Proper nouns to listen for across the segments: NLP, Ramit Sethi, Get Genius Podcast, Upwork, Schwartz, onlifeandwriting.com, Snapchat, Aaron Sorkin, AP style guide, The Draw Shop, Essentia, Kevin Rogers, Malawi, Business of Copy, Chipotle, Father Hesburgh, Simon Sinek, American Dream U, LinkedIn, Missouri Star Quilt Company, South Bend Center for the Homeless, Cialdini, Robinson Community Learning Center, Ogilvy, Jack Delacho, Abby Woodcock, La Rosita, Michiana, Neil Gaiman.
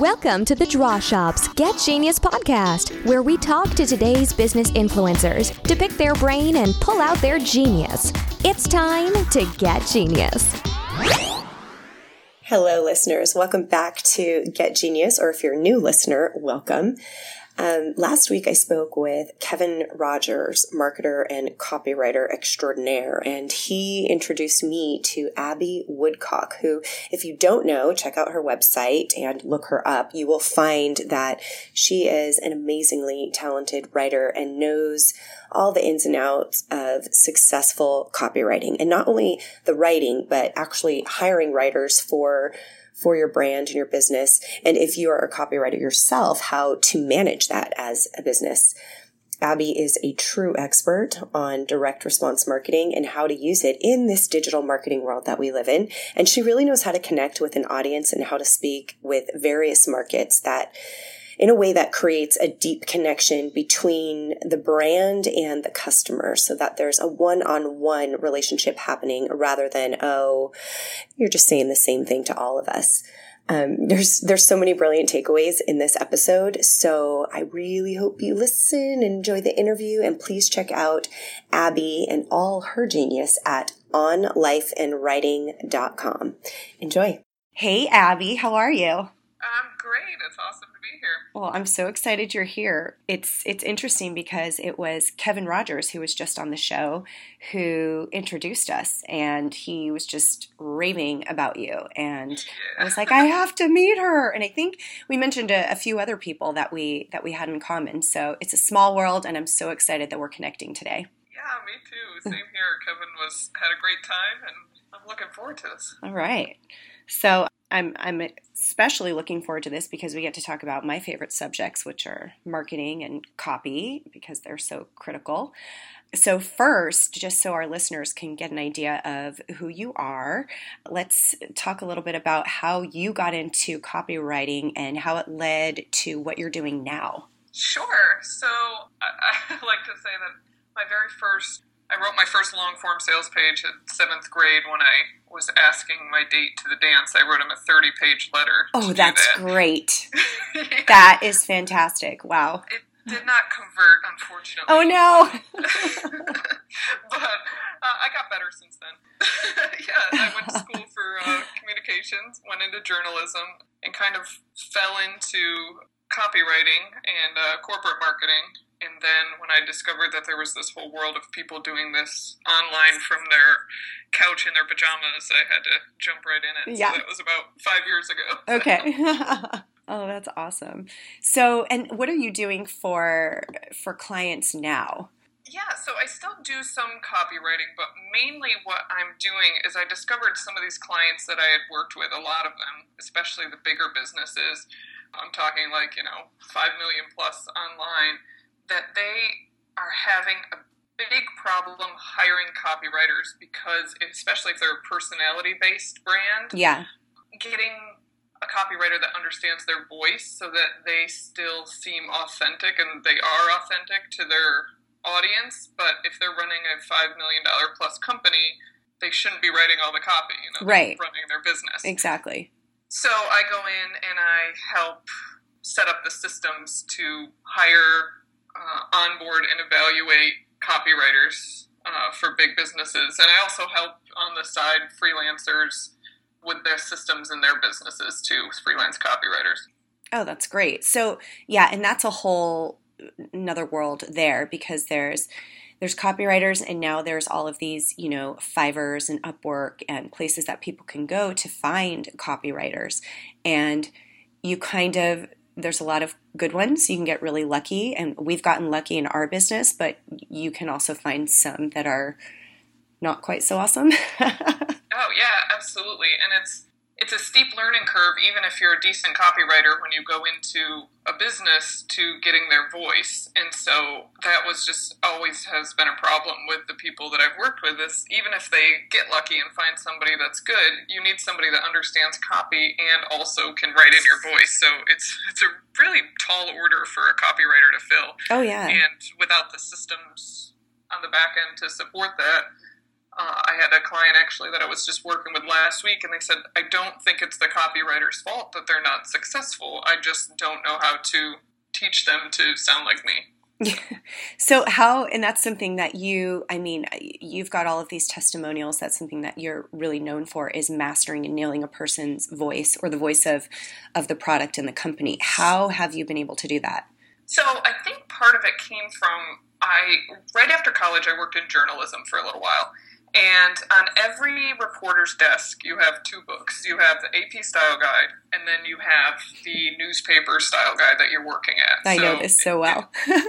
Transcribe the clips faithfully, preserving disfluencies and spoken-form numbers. Welcome to The Draw Shop's Get Genius Podcast, where we talk to today's business influencers to pick their brain and pull out their genius. It's time to get genius. Hello, listeners. Welcome back to Get Genius, or if you're a new listener, welcome. Um, last week, I spoke with Kevin Rogers, marketer and copywriter extraordinaire, and he introduced me to Abby Woodcock, who, if you don't know, check out her website and look her up. You will find that she is an amazingly talented writer and knows all the ins and outs of successful copywriting, and not only the writing, but actually hiring writers for for your brand and your business, and if you are a copywriter yourself, how to manage that as a business. Abby is a true expert on direct response marketing and how to use it in this digital marketing world that we live in, and she really knows how to connect with an audience and how to speak with various markets that in a way that creates a deep connection between the brand and the customer so that there's a one-on-one relationship happening rather than, oh, you're just saying the same thing to all of us. Um, there's there's so many brilliant takeaways in this episode, so I really hope you listen and enjoy the interview, and please check out Abby and all her genius at on life and writing dot com. Enjoy. Hey, Abby. How are you? I'm great. It's awesome to be here. Well, I'm so excited you're here. It's it's interesting because it was Kevin Rogers, who was just on the show, who introduced us, and he was just raving about you. And yeah. I was like, I have to meet her. And I think we mentioned a, a few other people that we that we had in common. So it's a small world, and I'm so excited that we're connecting today. Yeah, me too. Same here. Kevin was had a great time, and I'm looking forward to this. All right. So I'm I'm especially looking forward to this because we get to talk about my favorite subjects, which are marketing and copy, because they're so critical. So first, just so our listeners can get an idea of who you are, let's talk a little bit about how you got into copywriting and how it led to what you're doing now. Sure. So I, I like to say that my very first I wrote my first long-form sales page in seventh grade when I was asking my date to the dance. I wrote him a thirty-page letter. Oh, that's that. great. Yeah. That is fantastic. Wow. It did not convert, unfortunately. Oh, no. But uh, I got better since then. Yeah, I went to school for uh, communications, went into journalism, and kind of fell into copywriting and uh, corporate marketing. And then when I discovered that there was this whole world of people doing this online from their couch in their pajamas, I had to jump right in it. Yeah. So that was about five years ago. Okay. Oh, that's awesome. So, and what are you doing for for clients now? Yeah, so I still do some copywriting, but mainly what I'm doing is I discovered some of these clients that I had worked with, a lot of them, especially the bigger businesses. I'm talking like, you know, five million plus online, that they are having a big problem hiring copywriters because, especially if they're a personality-based brand, yeah, getting a copywriter that understands their voice so that they still seem authentic, and they are authentic to their audience, but if they're running a five million dollars plus company, they shouldn't be writing all the copy, you know, right, running their business. Exactly. So I go in and I help set up the systems to hire Uh, onboard and evaluate copywriters uh, for big businesses. And I also help on the side freelancers with their systems and their businesses too, freelance copywriters. Oh, that's great. So yeah, and that's a whole another world there because there's there's copywriters, and now there's all of these, you know, Fiverrs and Upwork and places that people can go to find copywriters. And you kind of there's a lot of good ones. You can get really lucky, and we've gotten lucky in our business, but you can also find some that are not quite so awesome. Oh, yeah, absolutely. And it's it's a steep learning curve, even if you're a decent copywriter, when you go into a business to getting their voice. And so that was just always has been a problem with the people that I've worked with is even if they get lucky and find somebody that's good, you need somebody that understands copy and also can write in your voice. So it's it's a really tall order for a copywriter to fill. Oh, yeah. And without the systems on the back end to support that, Uh, I had a client actually that I was just working with last week, and they said, I don't think it's the copywriter's fault that they're not successful. I just don't know how to teach them to sound like me. So how, and that's something that you, I mean, you've got all of these testimonials. That's something that you're really known for, is mastering and nailing a person's voice or the voice of, of the product and the company. How have you been able to do that? So I think part of it came from, I, right after college, I worked in journalism for a little while. And on every reporter's desk, you have two books. You have the A P style guide, and then you have the newspaper style guide that you're working at. I so, know this so well. Yeah.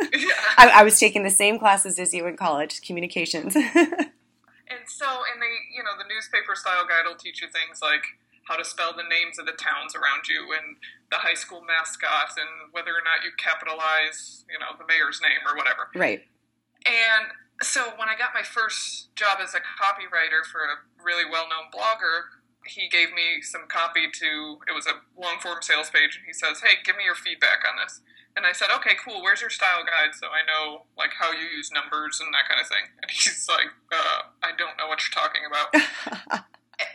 I, I was taking the same classes as you in college, communications. And so, and they, you know, the newspaper style guide will teach you things like how to spell the names of the towns around you and the high school mascot and whether or not you capitalize, you know, the mayor's name or whatever. Right. And so when I got my first job as a copywriter for a really well-known blogger, he gave me some copy to, it was a long-form sales page, and he says, hey, give me your feedback on this. And I said, okay, cool, where's your style guide so I know, like, how you use numbers and that kind of thing? And he's like, uh, I don't know what you're talking about.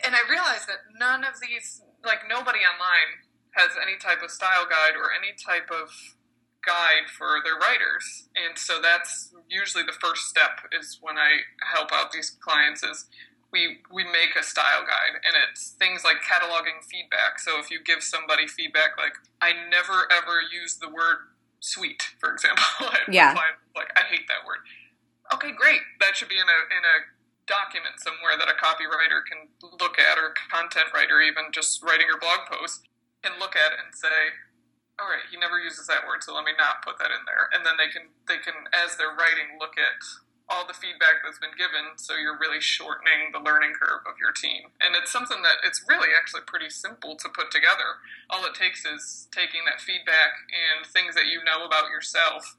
And I realized that none of these, like, nobody online has any type of style guide or any type of guide for their writers. And so that's usually the first step, is when I help out these clients, is we we make a style guide, and it's things like cataloging feedback. So if you give somebody feedback like, I never ever use the word sweet, for example. Yeah. Like, I hate that word. Okay, great. That should be in a in a document somewhere that a copywriter can look at, or content writer, even just writing your blog post, and look at and say, all right, he never uses that word, so let me not put that in there. And then they can, they can, as they're writing, look at all the feedback that's been given, so you're really shortening the learning curve of your team. And it's something that, it's really actually pretty simple to put together. All it takes is taking that feedback and things that you know about yourself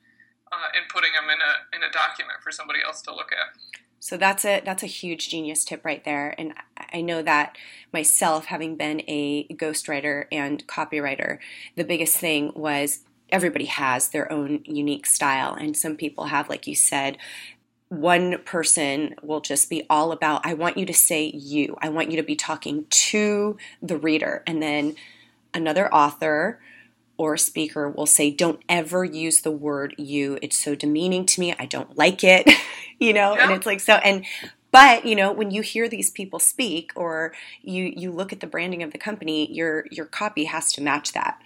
uh, and putting them in a in a document for somebody else to look at. So that's a that's a huge genius tip right there. And I know that myself, having been a ghostwriter and copywriter, the biggest thing was everybody has their own unique style. And some people have, like you said, one person will just be all about, I want you to say you. I want you to be talking to the reader. And then another author or speaker will say, don't ever use the word you. It's so demeaning to me. I don't like it, you know? Yeah. And it's like, so, and, but you know, when you hear these people speak, or you, you look at the branding of the company, your, your copy has to match that.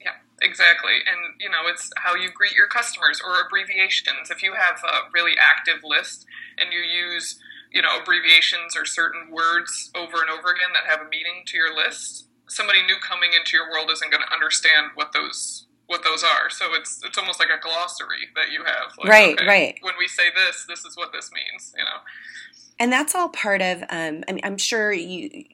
Yeah, exactly. And you know, it's how you greet your customers, or abbreviations. If you have a really active list and you use, you know, abbreviations or certain words over and over again that have a meaning to your list, somebody new coming into your world isn't going to understand what those what those are. So it's it's almost like a glossary that you have. Like, right, okay, right. When we say this, this is what this means, you know. And that's all part of, um, I mean, I'm sure you,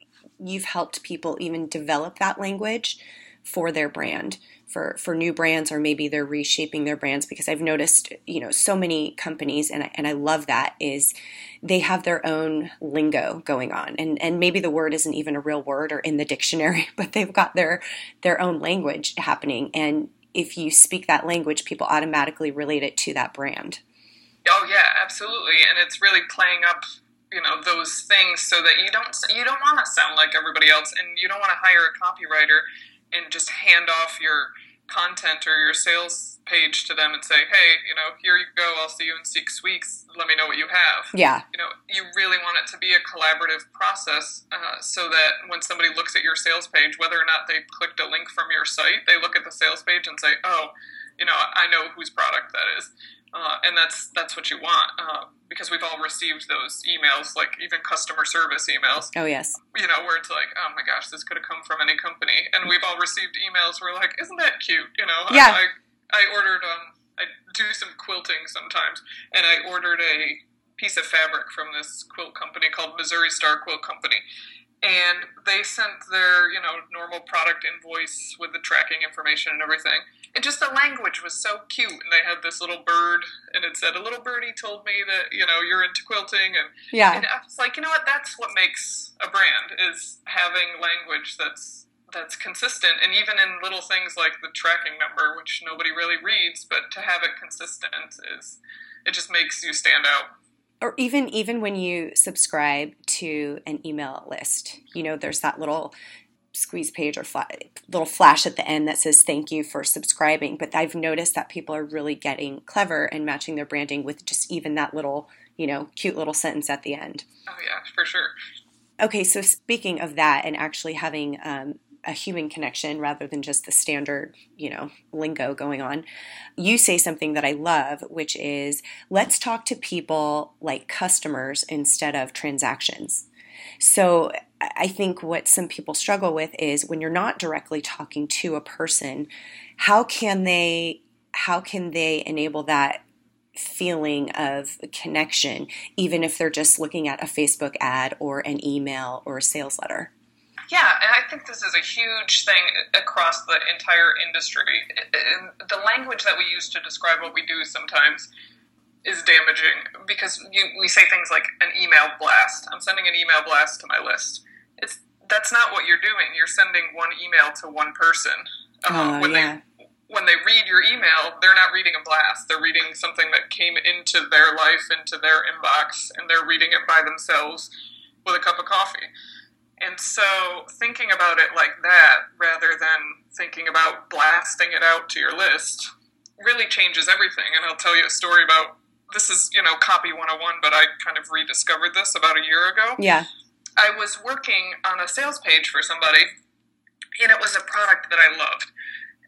you've helped people even develop that language for their brand, for, for new brands, or maybe they're reshaping their brands, because I've noticed, you know, so many companies, and I, and I love that, is they have their own lingo going on, and, and maybe the word isn't even a real word or in the dictionary, but they've got their, their own language happening. And if you speak that language, people automatically relate it to that brand. Oh yeah, absolutely. And it's really playing up, you know, those things, so that you don't, you don't want to sound like everybody else, and you don't want to hire a copywriter and just hand off your content or your sales page to them and say, hey, you know, here you go, I'll see you in six weeks, let me know what you have. Yeah. You know, you really want it to be a collaborative process, uh, so that when somebody looks at your sales page, whether or not they clicked a link from your site, they look at the sales page and say, oh, you know, I know whose product that is. Uh, and that's that's what you want, uh, because we've all received those emails, like even customer service emails. Oh, yes. You know, where it's like, oh, my gosh, this could have come from any company. And we've all received emails where we're like, isn't that cute? You know, yeah. I, I ordered, um, I do some quilting sometimes, and I ordered a piece of fabric from this quilt company called Missouri Star Quilt Company. And they sent their, you know, normal product invoice with the tracking information and everything. And just the language was so cute. And they had this little bird, and it said, a little birdie told me that, you know, you're into quilting. And, yeah. And I was like, you know what, that's what makes a brand, is having language that's that's consistent. And even in little things like the tracking number, which nobody really reads, but to have it consistent, is it just makes you stand out. or even even when you subscribe to an email list, you know, there's that little squeeze page or fla- little flash at the end that says thank you for subscribing. But I've noticed that people are really getting clever and matching their branding with just even that little, you know, cute little sentence at the end. Oh, yeah, for sure. Okay, so speaking of that and actually having um, a human connection rather than just the standard, you know, lingo going on, you say something that I love, which is let's talk to people like customers instead of transactions. So I think what some people struggle with is when you're not directly talking to a person, how can they how can they enable that feeling of connection, even if they're just looking at a Facebook ad or an email or a sales letter? Yeah, and I think this is a huge thing across the entire industry. The language that we use to describe what we do sometimes is damaging because you, we say things like an email blast. I'm sending an email blast to my list. It's that's not what you're doing. You're sending one email to one person. Um, oh, when yeah. they when they read your email, they're not reading a blast. They're reading something that came into their life, into their inbox, and they're reading it by themselves with a cup of coffee. And so thinking about it like that, rather than thinking about blasting it out to your list, really changes everything. And I'll tell you a story about, this is, you know, copy one oh one, but I kind of rediscovered this about a year ago. Yeah. I was working on a sales page for somebody, and it was a product that I loved.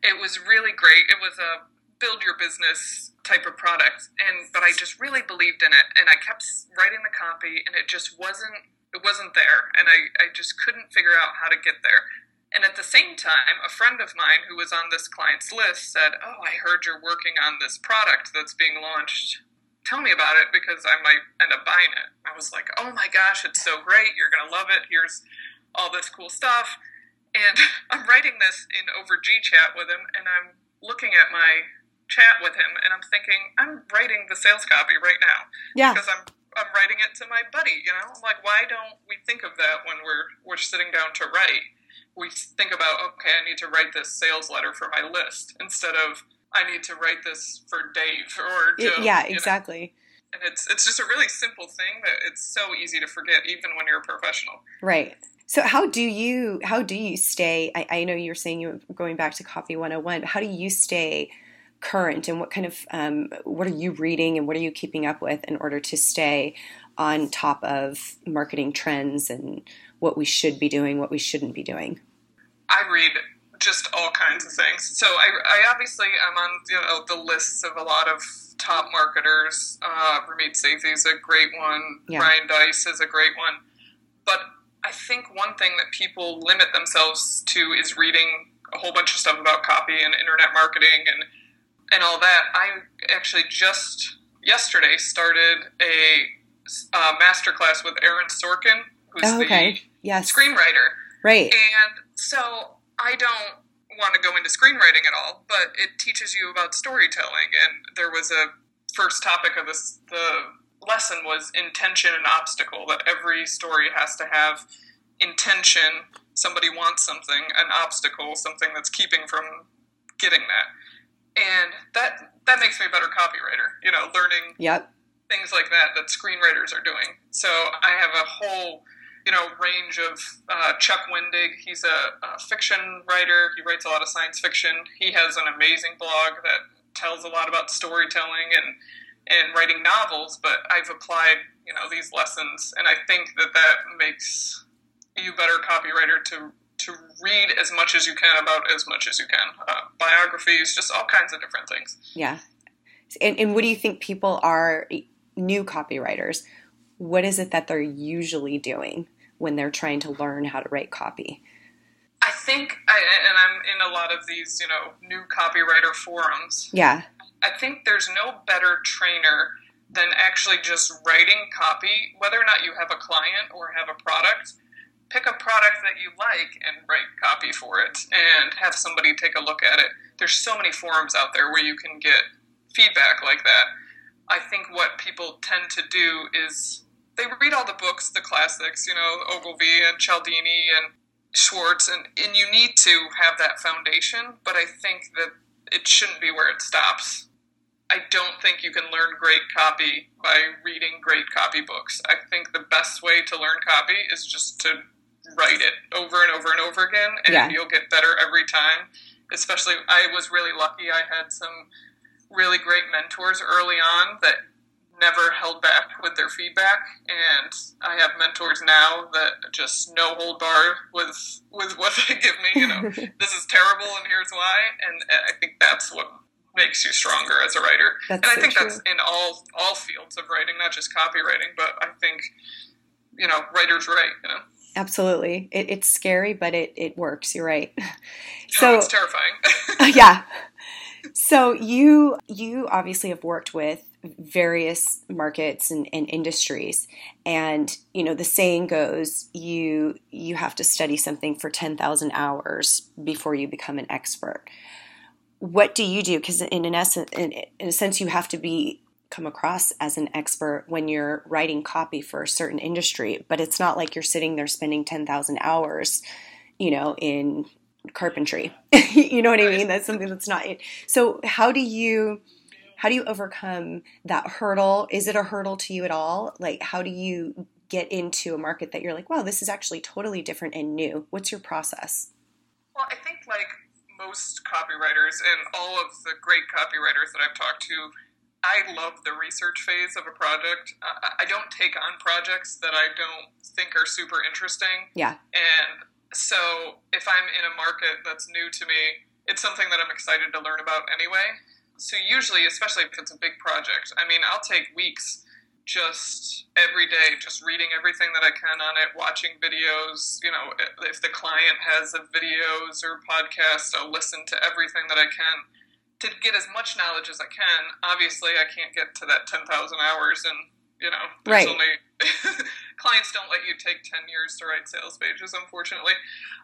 It was really great. It was a build your business type of product, and but I just really believed in it, and I kept writing the copy, and it just wasn't it wasn't there, and I, I just couldn't figure out how to get there. And at the same time, a friend of mine who was on this client's list said, oh, I heard you're working on this product that's being launched. Tell me about it because I might end up buying it. I was like, oh my gosh, it's so great. You're going to love it. Here's all this cool stuff. And I'm writing this in over G chat with him, and I'm looking at my chat with him, and I'm thinking, I'm writing the sales copy right now. Yeah. Because I'm I'm writing it to my buddy, you know? I'm like, why don't we think of that when we're we're sitting down to write? We think about, okay, I need to write this sales letter for my list instead of, I need to write this for Dave or Joe. Yeah, exactly. You know? And it's it's just a really simple thing that it's so easy to forget, even when you're a professional. Right. So how do you how do you stay? I, I know you're saying you're going back to Copy one oh one. But how do you stay current, and what kind of um, what are you reading, and what are you keeping up with in order to stay on top of marketing trends and what we should be doing, what we shouldn't be doing? I read just all kinds of things. So I, I obviously am on, you know, the lists of a lot of top marketers. Uh, Ramit Sethi is a great one. Yeah. Ryan Deiss is a great one. But I think one thing that people limit themselves to is reading a whole bunch of stuff about copy and internet marketing and and all that. I actually just yesterday started a uh, masterclass with Aaron Sorkin, who's oh, okay. the yes. screenwriter. Right. And so I don't want to go into screenwriting at all, but it teaches you about storytelling. And there was a first topic of this, the lesson was intention and obstacle, that every story has to have intention. Somebody wants something, an obstacle, something that's keeping from getting that. And that, that makes me a better copywriter, you know, learning yep. things like that, that screenwriters are doing. So I have a whole, you know, range of uh, Chuck Wendig. He's a, a fiction writer. He writes a lot of science fiction. He has an amazing blog that tells a lot about storytelling and, and writing novels, but I've applied, you know, these lessons. And I think that that makes you a better copywriter to to read as much as you can about as much as you can. Uh, biographies, just all kinds of different things. Yeah. And, and what do you think people are, new copywriters, what is it that they're usually doing when they're trying to learn how to write copy? I think, I, and I'm in a lot of these, you know, new copywriter forums. Yeah. I think there's no better trainer than actually just writing copy, whether or not you have a client or have a product. Pick a product that you like and write copy for it and have somebody take a look at it. There's so many forums out there where you can get feedback like that. I think what people tend to do is they read all the books, the classics, you know, Ogilvy and Cialdini and Schwartz, and, and you need to have that foundation, but I think that it shouldn't be where it stops. I don't think you can learn great copy by reading great copy books. I think the best way to learn copy is just to write it over and over and over again, and yeah. you'll get better every time. Especially, I was really lucky. I had some really great mentors early on that never held back with their feedback, and I have mentors now that just no hold bar with with what they give me. You know, this is terrible, and here's why. And I think that's what makes you stronger as a writer. That's and I so think true. That's in all all fields of writing, not just copywriting. But I think, you know, writers write. You know. Absolutely. It, it's scary, but it, it works. You're right. So no, it's terrifying. Yeah. So you, you obviously have worked with various markets and, and industries, and, you know, the saying goes, you, you have to study something for ten thousand hours before you become an expert. What do you do? Cause in an essence, in, in a sense, you have to be come across as an expert when you're writing copy for a certain industry, but it's not like you're sitting there spending ten thousand hours, you know, in carpentry. You know what I mean? That's something that's not it. So how do you, how do you overcome that hurdle? Is it a hurdle to you at all? Like, how do you get into a market that you're like, wow, this is actually totally different and new? What's your process? Well, I think like most copywriters and all of the great copywriters that I've talked to, I love the research phase of a project. I don't take on projects that I don't think are super interesting. Yeah. And so if I'm in a market that's new to me, it's something that I'm excited to learn about anyway. So usually, especially if it's a big project, I mean, I'll take weeks just every day, just reading everything that I can on it, watching videos. You know, if the client has a videos or podcast, I'll listen to everything that I can to get as much knowledge as I can. Obviously, I can't get to that ten thousand hours, and, you know, there's right. only clients don't let you take ten years to write sales pages, unfortunately.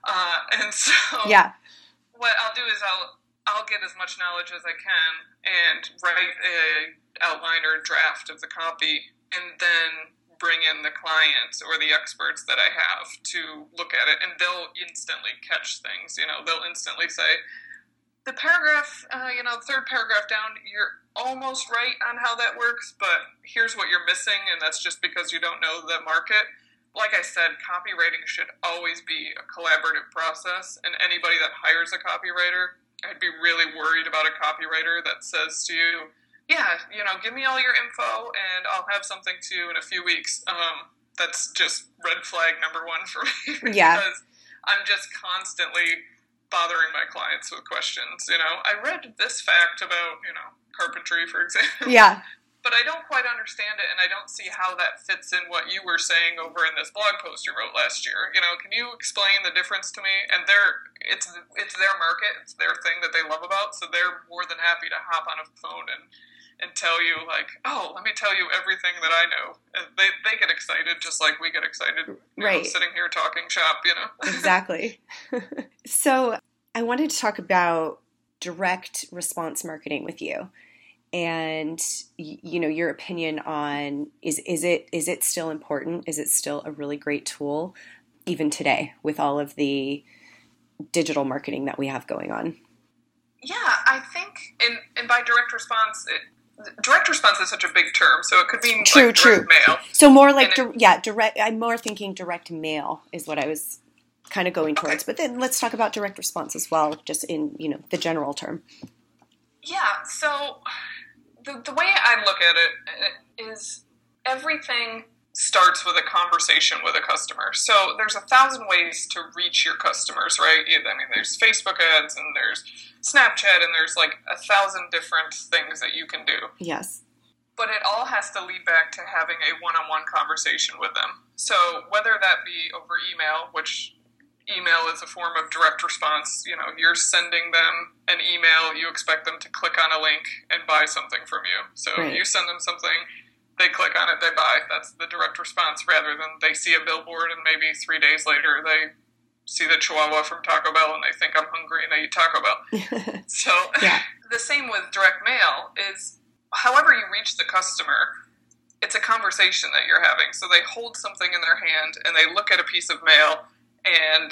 Uh, and so yeah. what I'll do is I'll, I'll get as much knowledge as I can and write a outline or draft of the copy, and then bring in the clients or the experts that I have to look at it, and they'll instantly catch things. You know, they'll instantly say, the paragraph, uh, you know, the third paragraph down, you're almost right on how that works, but here's what you're missing, and that's just because you don't know the market. Like I said, copywriting should always be a collaborative process, and anybody that hires a copywriter, I'd be really worried about a copywriter that says to you, yeah, you know, give me all your info, and I'll have something to you in a few weeks. Um, that's just red flag number one for me, yeah. because I'm just constantly bothering my clients with questions. You know, I read this fact about, you know, carpentry, for example. Yeah. But I don't quite understand it, and I don't see how that fits in what you were saying over in this blog post you wrote last year. You know, can you explain the difference to me? And they're it's it's their market, it's their thing that they love about, so they're more than happy to hop on a phone and and tell you, like, oh, let me tell you everything that I know. And they they get excited just like we get excited, you right. know, sitting here talking shop, you know. Exactly. So I wanted to talk about direct response marketing with you, and, you know, your opinion on, is is it is it still important? Is it still a really great tool even today with all of the digital marketing that we have going on? Yeah, I think, and, and by direct response, it, direct response is such a big term, so it could be true, like true. direct mail. So more like, di- it, yeah, direct. I'm more thinking direct mail is what I was kind of going towards. Okay. But then let's talk about direct response as well, just in, you know, the general term. Yeah, so the, the way I look at it is everything starts with a conversation with a customer. So there's a thousand ways to reach your customers, right? I mean, there's Facebook ads, and there's Snapchat, and there's like a thousand different things that you can do. Yes. But it all has to lead back to having a one-on-one conversation with them. So whether that be over email, which email is a form of direct response, you know, you're sending them an email, you expect them to click on a link and buy something from you. So right. you send them something, they click on it, they buy. That's the direct response, rather than they see a billboard and maybe three days later they see the Chihuahua from Taco Bell and they think I'm hungry and they eat Taco Bell. So yeah. the same with direct mail is however you reach the customer, it's a conversation that you're having. So they hold something in their hand and they look at a piece of mail, and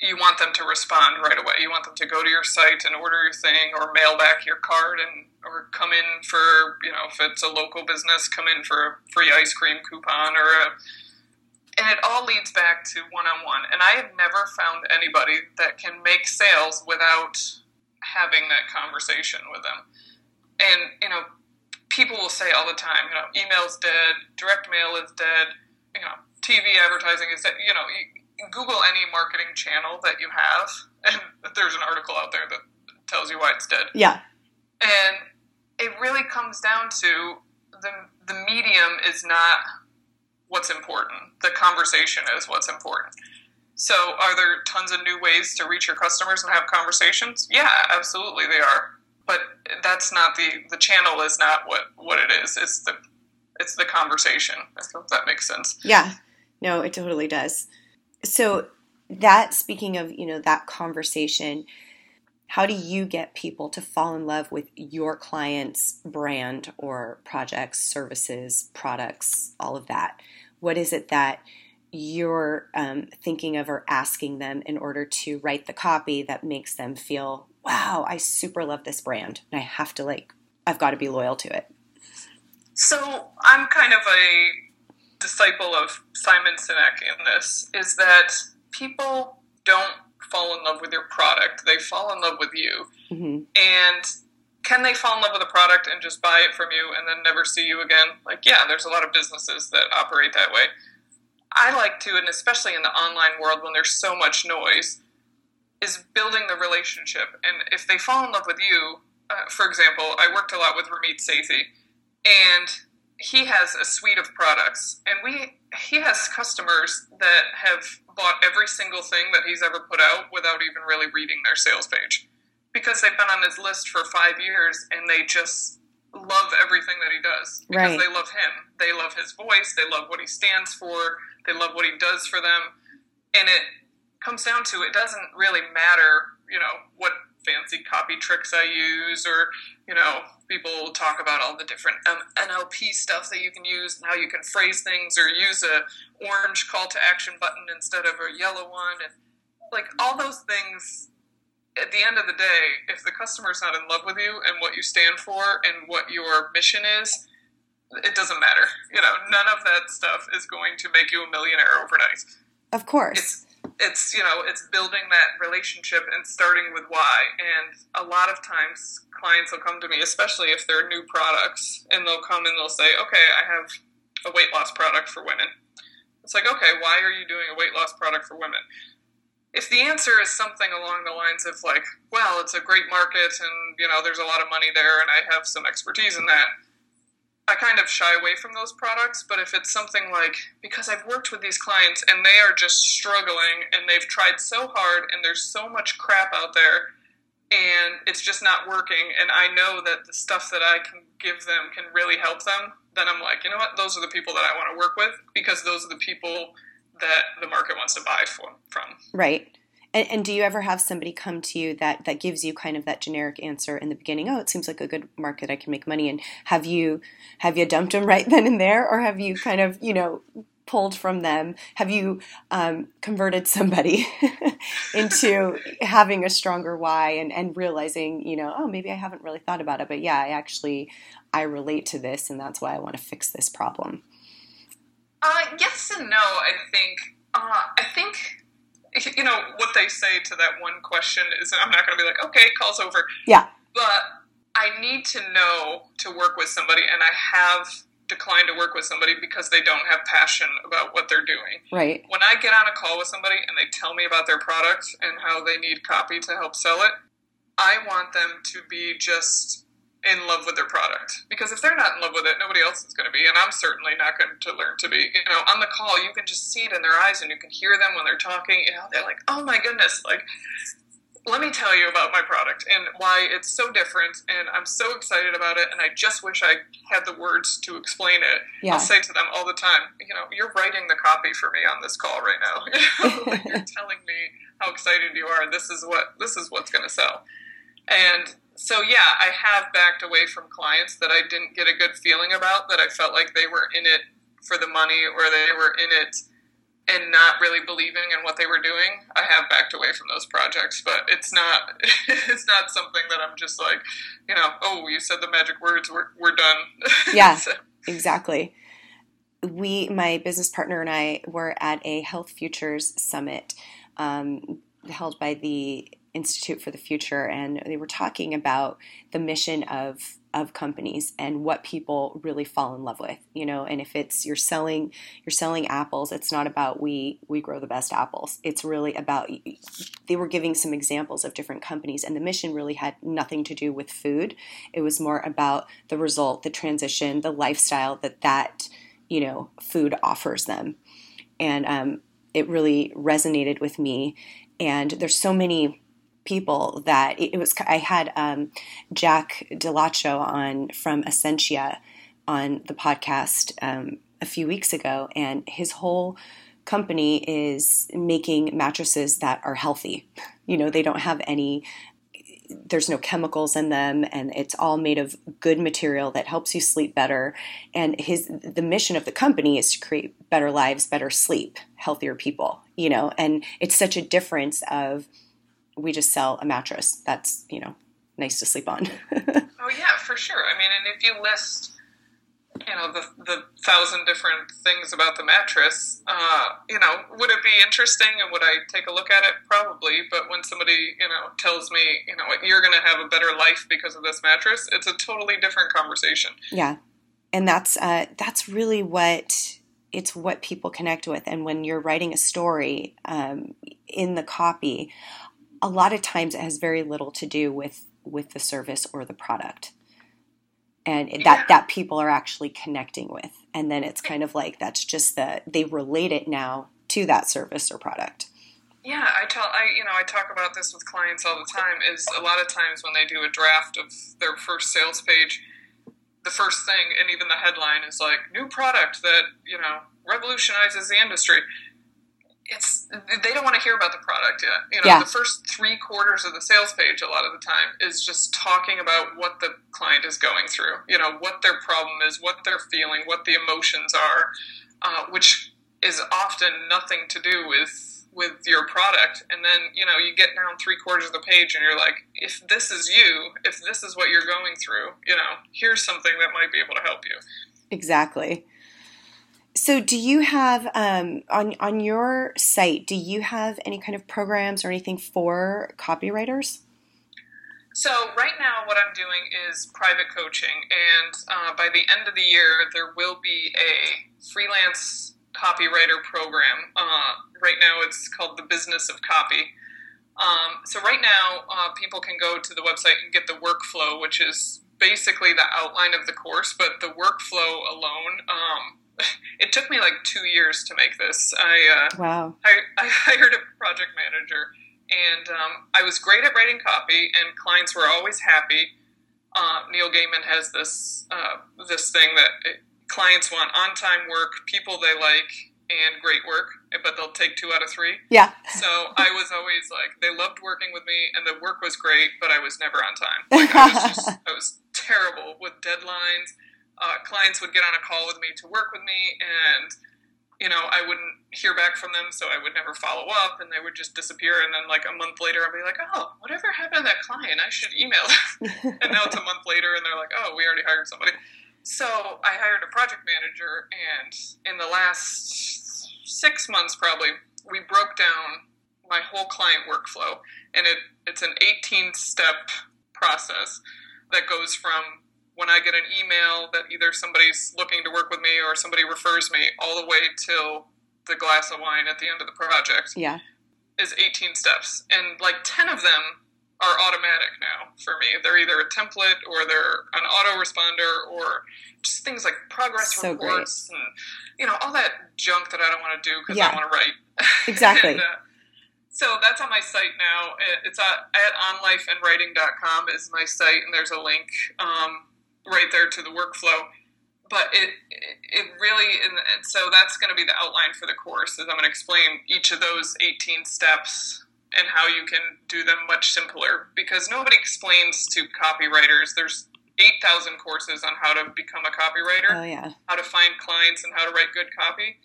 you want them to respond right away. You want them to go to your site and order your thing, or mail back your card, and or come in for, you know, if it's a local business, come in for a free ice cream coupon, or a, and it all leads back to one-on-one. And I have never found anybody that can make sales without having that conversation with them. And, you know, people will say all the time, you know, email's dead, direct mail is dead, you know, T V advertising is dead. You know, you Google any marketing channel that you have, and there's an article out there that tells you why it's dead. Yeah. And it really comes down to the the medium is not what's important. The conversation is what's important. So are there tons of new ways to reach your customers and have conversations? Yeah, absolutely they are. But that's not the, the channel is not what, what it is. It's the, it's the conversation. I hope that makes sense. Yeah, no, it totally does. So that, speaking of, you know, that conversation, how do you get people to fall in love with your client's brand or projects, services, products, all of that? What is it that you're um, thinking of or asking them in order to write the copy that makes them feel, wow, I super love this brand, and I have to, like, I've got to be loyal to it? So I'm kind of a disciple of Simon Sinek in this, is that people don't fall in love with your product. They fall in love with you. Mm-hmm. And can they fall in love with a product and just buy it from you and then never see you again? Like, yeah, there's a lot of businesses that operate that way. I like to, and especially in the online world when there's so much noise, is building the relationship. And if they fall in love with you, uh, for example, I worked a lot with Ramit Sethi, and he has a suite of products, and we he has customers that have bought every single thing that he's ever put out without even really reading their sales page, because they've been on his list for five years and they just love everything that he does, because right. They love him. They love his voice. They love what he stands for. They love what he does for them. And it comes down to, it doesn't really matter, you know, what fancy copy tricks I use, or, you know, people talk about all the different um, N L P stuff that you can use and how you can phrase things, or use a orange call to action button instead of a yellow one. And like all those things, at the end of the day, if the customer's not in love with you and what you stand for and what your mission is, it doesn't matter. You know, none of that stuff is going to make you a millionaire overnight. Of course. It's, It's, you know, it's building that relationship and starting with why. And a lot of times clients will come to me, especially if they're new products, and they'll come and they'll say, okay, I have a weight loss product for women. It's like, okay, why are you doing a weight loss product for women? If the answer is something along the lines of like, well, it's a great market and, you know, there's a lot of money there and I have some expertise in that, I kind of shy away from those products. But if it's something like, because I've worked with these clients and they are just struggling and they've tried so hard and there's so much crap out there and it's just not working, and I know that the stuff that I can give them can really help them, then I'm like, you know what, those are the people that I want to work with, because those are the people that the market wants to buy for, from. Right. And, and do you ever have somebody come to you that, that gives you kind of that generic answer in the beginning? Oh, it seems like a good market. I can make money. And have you have you dumped them right then and there, or have you kind of, you know, pulled from them? Have you um, converted somebody into having a stronger why, and, and realizing, you know, oh, maybe I haven't really thought about it, but yeah, I actually I relate to this, and that's why I want to fix this problem. Uh, yes and no. I think uh, I think. You know, what they say to that one question is, I'm not going to be like, okay, call's over. Yeah. But I need to know to work with somebody, and I have declined to work with somebody because they don't have passion about what they're doing. Right. When I get on a call with somebody and they tell me about their product and how they need copy to help sell it, I want them to be just in love with their product. Because if they're not in love with it, nobody else is going to be, and I'm certainly not going to learn to be. You know, on the call, you can just see it in their eyes, and you can hear them when they're talking. You know, they're like, oh my goodness, like, let me tell you about my product and why it's so different, and I'm so excited about it, and I just wish I had the words to explain it. Yeah. I'll say to them all the time, you know, you're writing the copy for me on this call right now. Like, you're telling me how excited you are. This is what, this is what's going to sell. And so, yeah, I have backed away from clients that I didn't get a good feeling about, that I felt like they were in it for the money, or they were in it and not really believing in what they were doing, I have backed away from those projects. But it's not it's not something that I'm just like, you know, oh, you said the magic words, we're, we're done. Yeah, so. Exactly. We, my business partner and I were at a Health Futures Summit um, held by the Institute for the Future, and they were talking about the mission of of companies and what people really fall in love with, you know. And if it's you're selling you're selling apples, it's not about we we grow the best apples. It's really about, they were giving some examples of different companies, and the mission really had nothing to do with food. It was more about the result, the transition, the lifestyle that that, you know, food offers them. And um, it really resonated with me. And there's so many people that it was, I had um, Jack Delacho on from Essentia on the podcast um, a few weeks ago, and his whole company is making mattresses that are healthy. You know, they don't have any, there's no chemicals in them, and it's all made of good material that helps you sleep better. And his, the mission of the company is to create better lives, better sleep, healthier people, you know. And it's such a difference of, we just sell a mattress that's, you know, nice to sleep on. Oh, yeah, for sure. I mean, and if you list, you know, the the thousand different things about the mattress, uh, you know, would it be interesting and would I take a look at it? Probably. But when somebody, you know, tells me, you know, you're going to have a better life because of this mattress, it's a totally different conversation. Yeah. And that's uh, that's really what... it's what people connect with. And when you're writing a story um, in the copy, a lot of times it has very little to do with, with the service or the product, and yeah. that, that people are actually connecting with. And then it's kind of like, that's just the, they relate it now to that service or product. Yeah. I tell, I, you know, I talk about this with clients all the time, is a lot of times when they do a draft of their first sales page, the first thing, and even the headline, is like, new product that, you know, revolutionizes the industry. It's, they don't want to hear about the product yet. You know, yeah. The first three quarters of the sales page, a lot of the time, is just talking about what the client is going through, you know, what their problem is, what they're feeling, what the emotions are, uh, which is often nothing to do with, with your product. And then, you know, you get down three quarters of the page and you're like, if this is you, if this is what you're going through, you know, here's something that might be able to help you. Exactly. So do you have, um, on, on your site, do you have any kind of programs or anything for copywriters? So right now what I'm doing is private coaching. And uh, by the end of the year, there will be a freelance copywriter program. Uh, right now it's called The Business of Copy. Um, so right now uh, people can go to the website and get the workflow, which is basically the outline of the course, but the workflow alone, um, it took me like two years to make this. I, uh, wow. I, I hired a project manager, and um, I was great at writing copy, and clients were always happy. Uh, Neil Gaiman has this, uh, this thing that it, clients want on-time work, people they like, and great work, but they'll take two out of three. Yeah. So I was always like, they loved working with me, and the work was great, but I was never on time. Like, I was just, I was terrible with deadlines. Uh, clients would get on a call with me to work with me, and, you know, I wouldn't hear back from them, so I would never follow up, and they would just disappear. And then, like, a month later, I'd be like, oh, whatever happened to that client? I should email them. And now it's a month later, and they're like, oh, we already hired somebody. So I hired a project manager, and in the last six months probably, we broke down my whole client workflow, and it, it's an eighteen-step process that goes from when I get an email that either somebody's looking to work with me or somebody refers me, all the way till the glass of wine at the end of the project. Yeah, is eighteen steps, and like ten of them are automatic now for me. They're either a template or they're an autoresponder, or just things like progress so reports great. And, you know, all that junk that I don't want to do because yeah. I want to write. Exactly. and, uh, so that's on my site now. It's at, at on life and writing dot com is my site, and there's a link um, right there to the workflow. But it it really, and so that's going to be the outline for the course, is I'm going to explain each of those eighteen steps and how you can do them much simpler, because nobody explains to copywriters. There's eight thousand courses on how to become a copywriter, oh, yeah. how to find clients, and how to write good copy.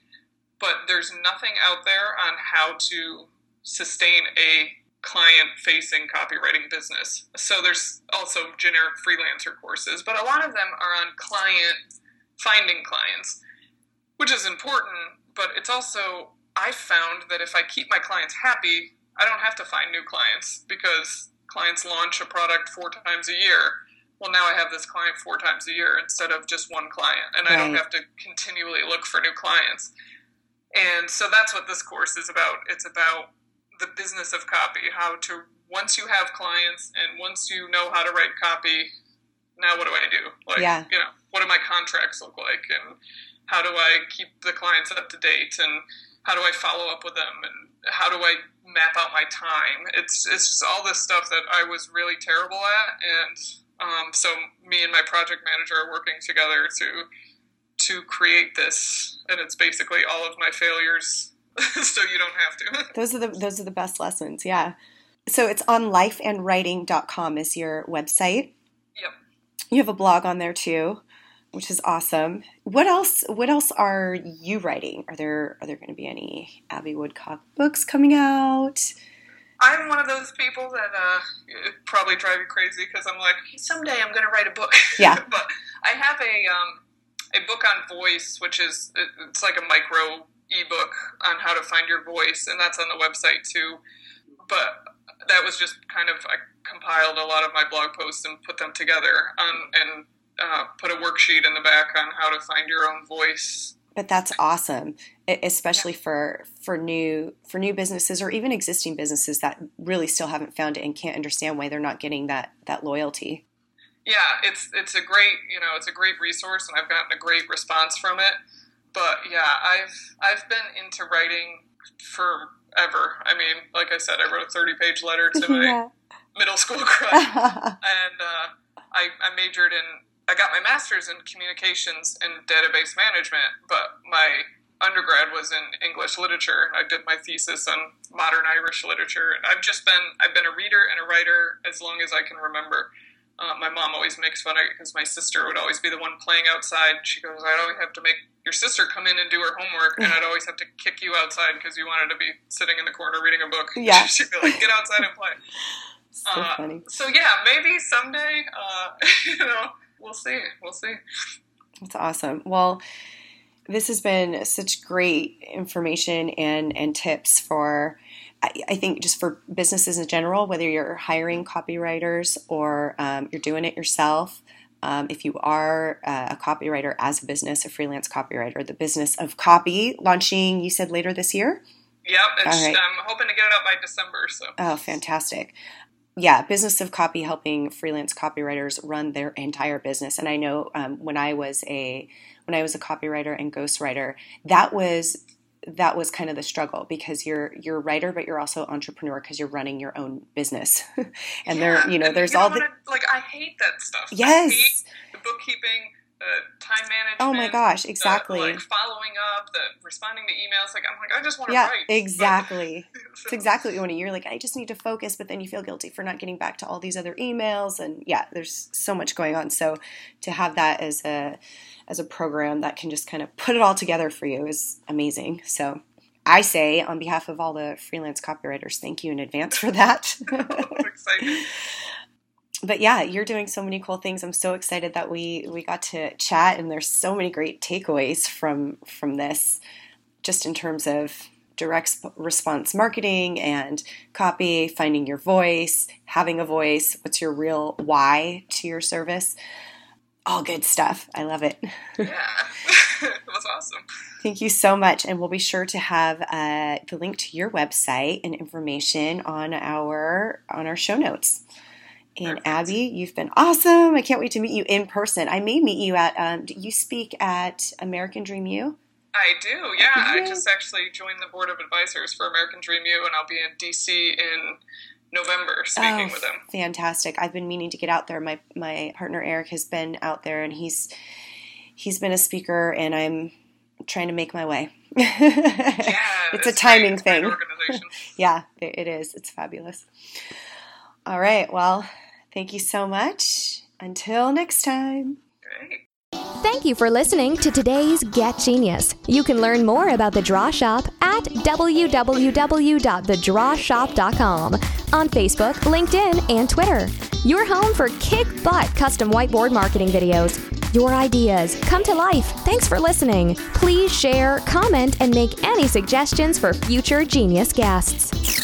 but there's nothing out there on how to sustain a client-facing copywriting business. So there's also generic freelancer courses, but a lot of them are on client, finding clients, which is important, but it's also, I found that if I keep my clients happy, I don't have to find new clients because clients launch a product four times a year. Well, now I have this client four times a year instead of just one client, and right. I don't have to continually look for new clients. And so that's what this course is about. It's about the business of copy, how to, once you have clients and once you know how to write copy, now what do I do? Like, yeah. you know, what do my contracts look like, and how do I keep the clients up to date, and how do I follow up with them, and how do I map out my time? It's it's just all this stuff that I was really terrible at, and um, so me and my project manager are working together to to create this, and it's basically all of my failures, so you don't have to. Those are the those are the best lessons, yeah. So it's on life and writing dot com is your website. Yep. You have a blog on there too, which is awesome. What else? What else are you writing? Are there are there going to be any Abby Woodcock books coming out? I'm one of those people that uh, probably drive you crazy because I'm like, hey, someday I'm going to write a book. Yeah. But I have a um, a book on voice, which is it's like a micro ebook on how to find your voice, and that's on the website too. But that was just kind of I compiled a lot of my blog posts and put them together on and. Uh, put a worksheet in the back on how to find your own voice. But that's awesome, especially yeah. for for new for new businesses or even existing businesses that really still haven't found it and can't understand why they're not getting that that loyalty. Yeah, it's it's a great you know it's a great resource, and I've gotten a great response from it. But yeah, I've I've been into writing forever. I mean, like I said, I wrote a thirty page letter to my yeah. middle school crush, and uh, I, I majored in. I got my master's in communications and database management, but my undergrad was in English literature. I did my thesis on modern Irish literature, and I've just been, I've been a reader and a writer as long as I can remember. Uh, my mom always makes fun of it because my sister would always be the one playing outside. She goes, I'd always have to make your sister come in and do her homework, and I'd always have to kick you outside because you wanted to be sitting in the corner reading a book. Yeah. She'd be like, get outside and play. So uh, funny. So yeah, maybe someday, uh, you know, We'll see. We'll see. That's awesome. Well, this has been such great information and, and tips for, I, I think, just for businesses in general, whether you're hiring copywriters or um, you're doing it yourself. Um, if you are uh, a copywriter as a business, a freelance copywriter, the business of copy launching, you said later this year? Yep. It's, right. I'm hoping to get it out by December. So. Oh, fantastic. Yeah, business of copy, helping freelance copywriters run their entire business. And I know um, when I was a when I was a copywriter and ghostwriter, that was that was kind of the struggle because you're you're a writer, but you're also an entrepreneur because you're running your own business. and yeah, there, you know, there's you all the to, like I hate that stuff. Yes, I hate the bookkeeping, the time management. Oh my gosh, exactly. The, like following up, the responding to emails. Like I'm like I just want to yeah, write. Yeah, exactly. It's exactly what you want to hear. You're like, I just need to focus, but then you feel guilty for not getting back to all these other emails. And yeah, there's so much going on. So to have that as a as a program that can just kind of put it all together for you is amazing. So I say on behalf of all the freelance copywriters, thank you in advance for that. I'm excited. But yeah, you're doing so many cool things. I'm so excited that we we got to chat, and there's so many great takeaways from from this, just in terms of direct response marketing and copy, finding your voice, having a voice, what's your real why to your service. All good stuff. I love it. Yeah, that was awesome. Thank you so much. And we'll be sure to have uh, the link to your website and information on our on our show notes. And Perfect. Abby, you've been awesome. I can't wait to meet you in person. I may meet you at, um, do you speak at American Dream U? I do, yeah. I just actually joined the board of advisors for American Dream U, and I'll be in D C in November speaking oh, with them. Fantastic. I've been meaning to get out there. My my partner Eric has been out there, and he's he's been a speaker, and I'm trying to make my way. Yeah, it's a timing great, thing. Great organization. Yeah, it is. It's fabulous. All right. Well, thank you so much. Until next time. Great. Thank you for listening to today's Get Genius. You can learn more about The Draw Shop at w w w dot the draw shop dot com on Facebook, LinkedIn, and Twitter. Your home for kick-butt custom whiteboard marketing videos. Your ideas come to life. Thanks for listening. Please share, comment, and make any suggestions for future Genius guests.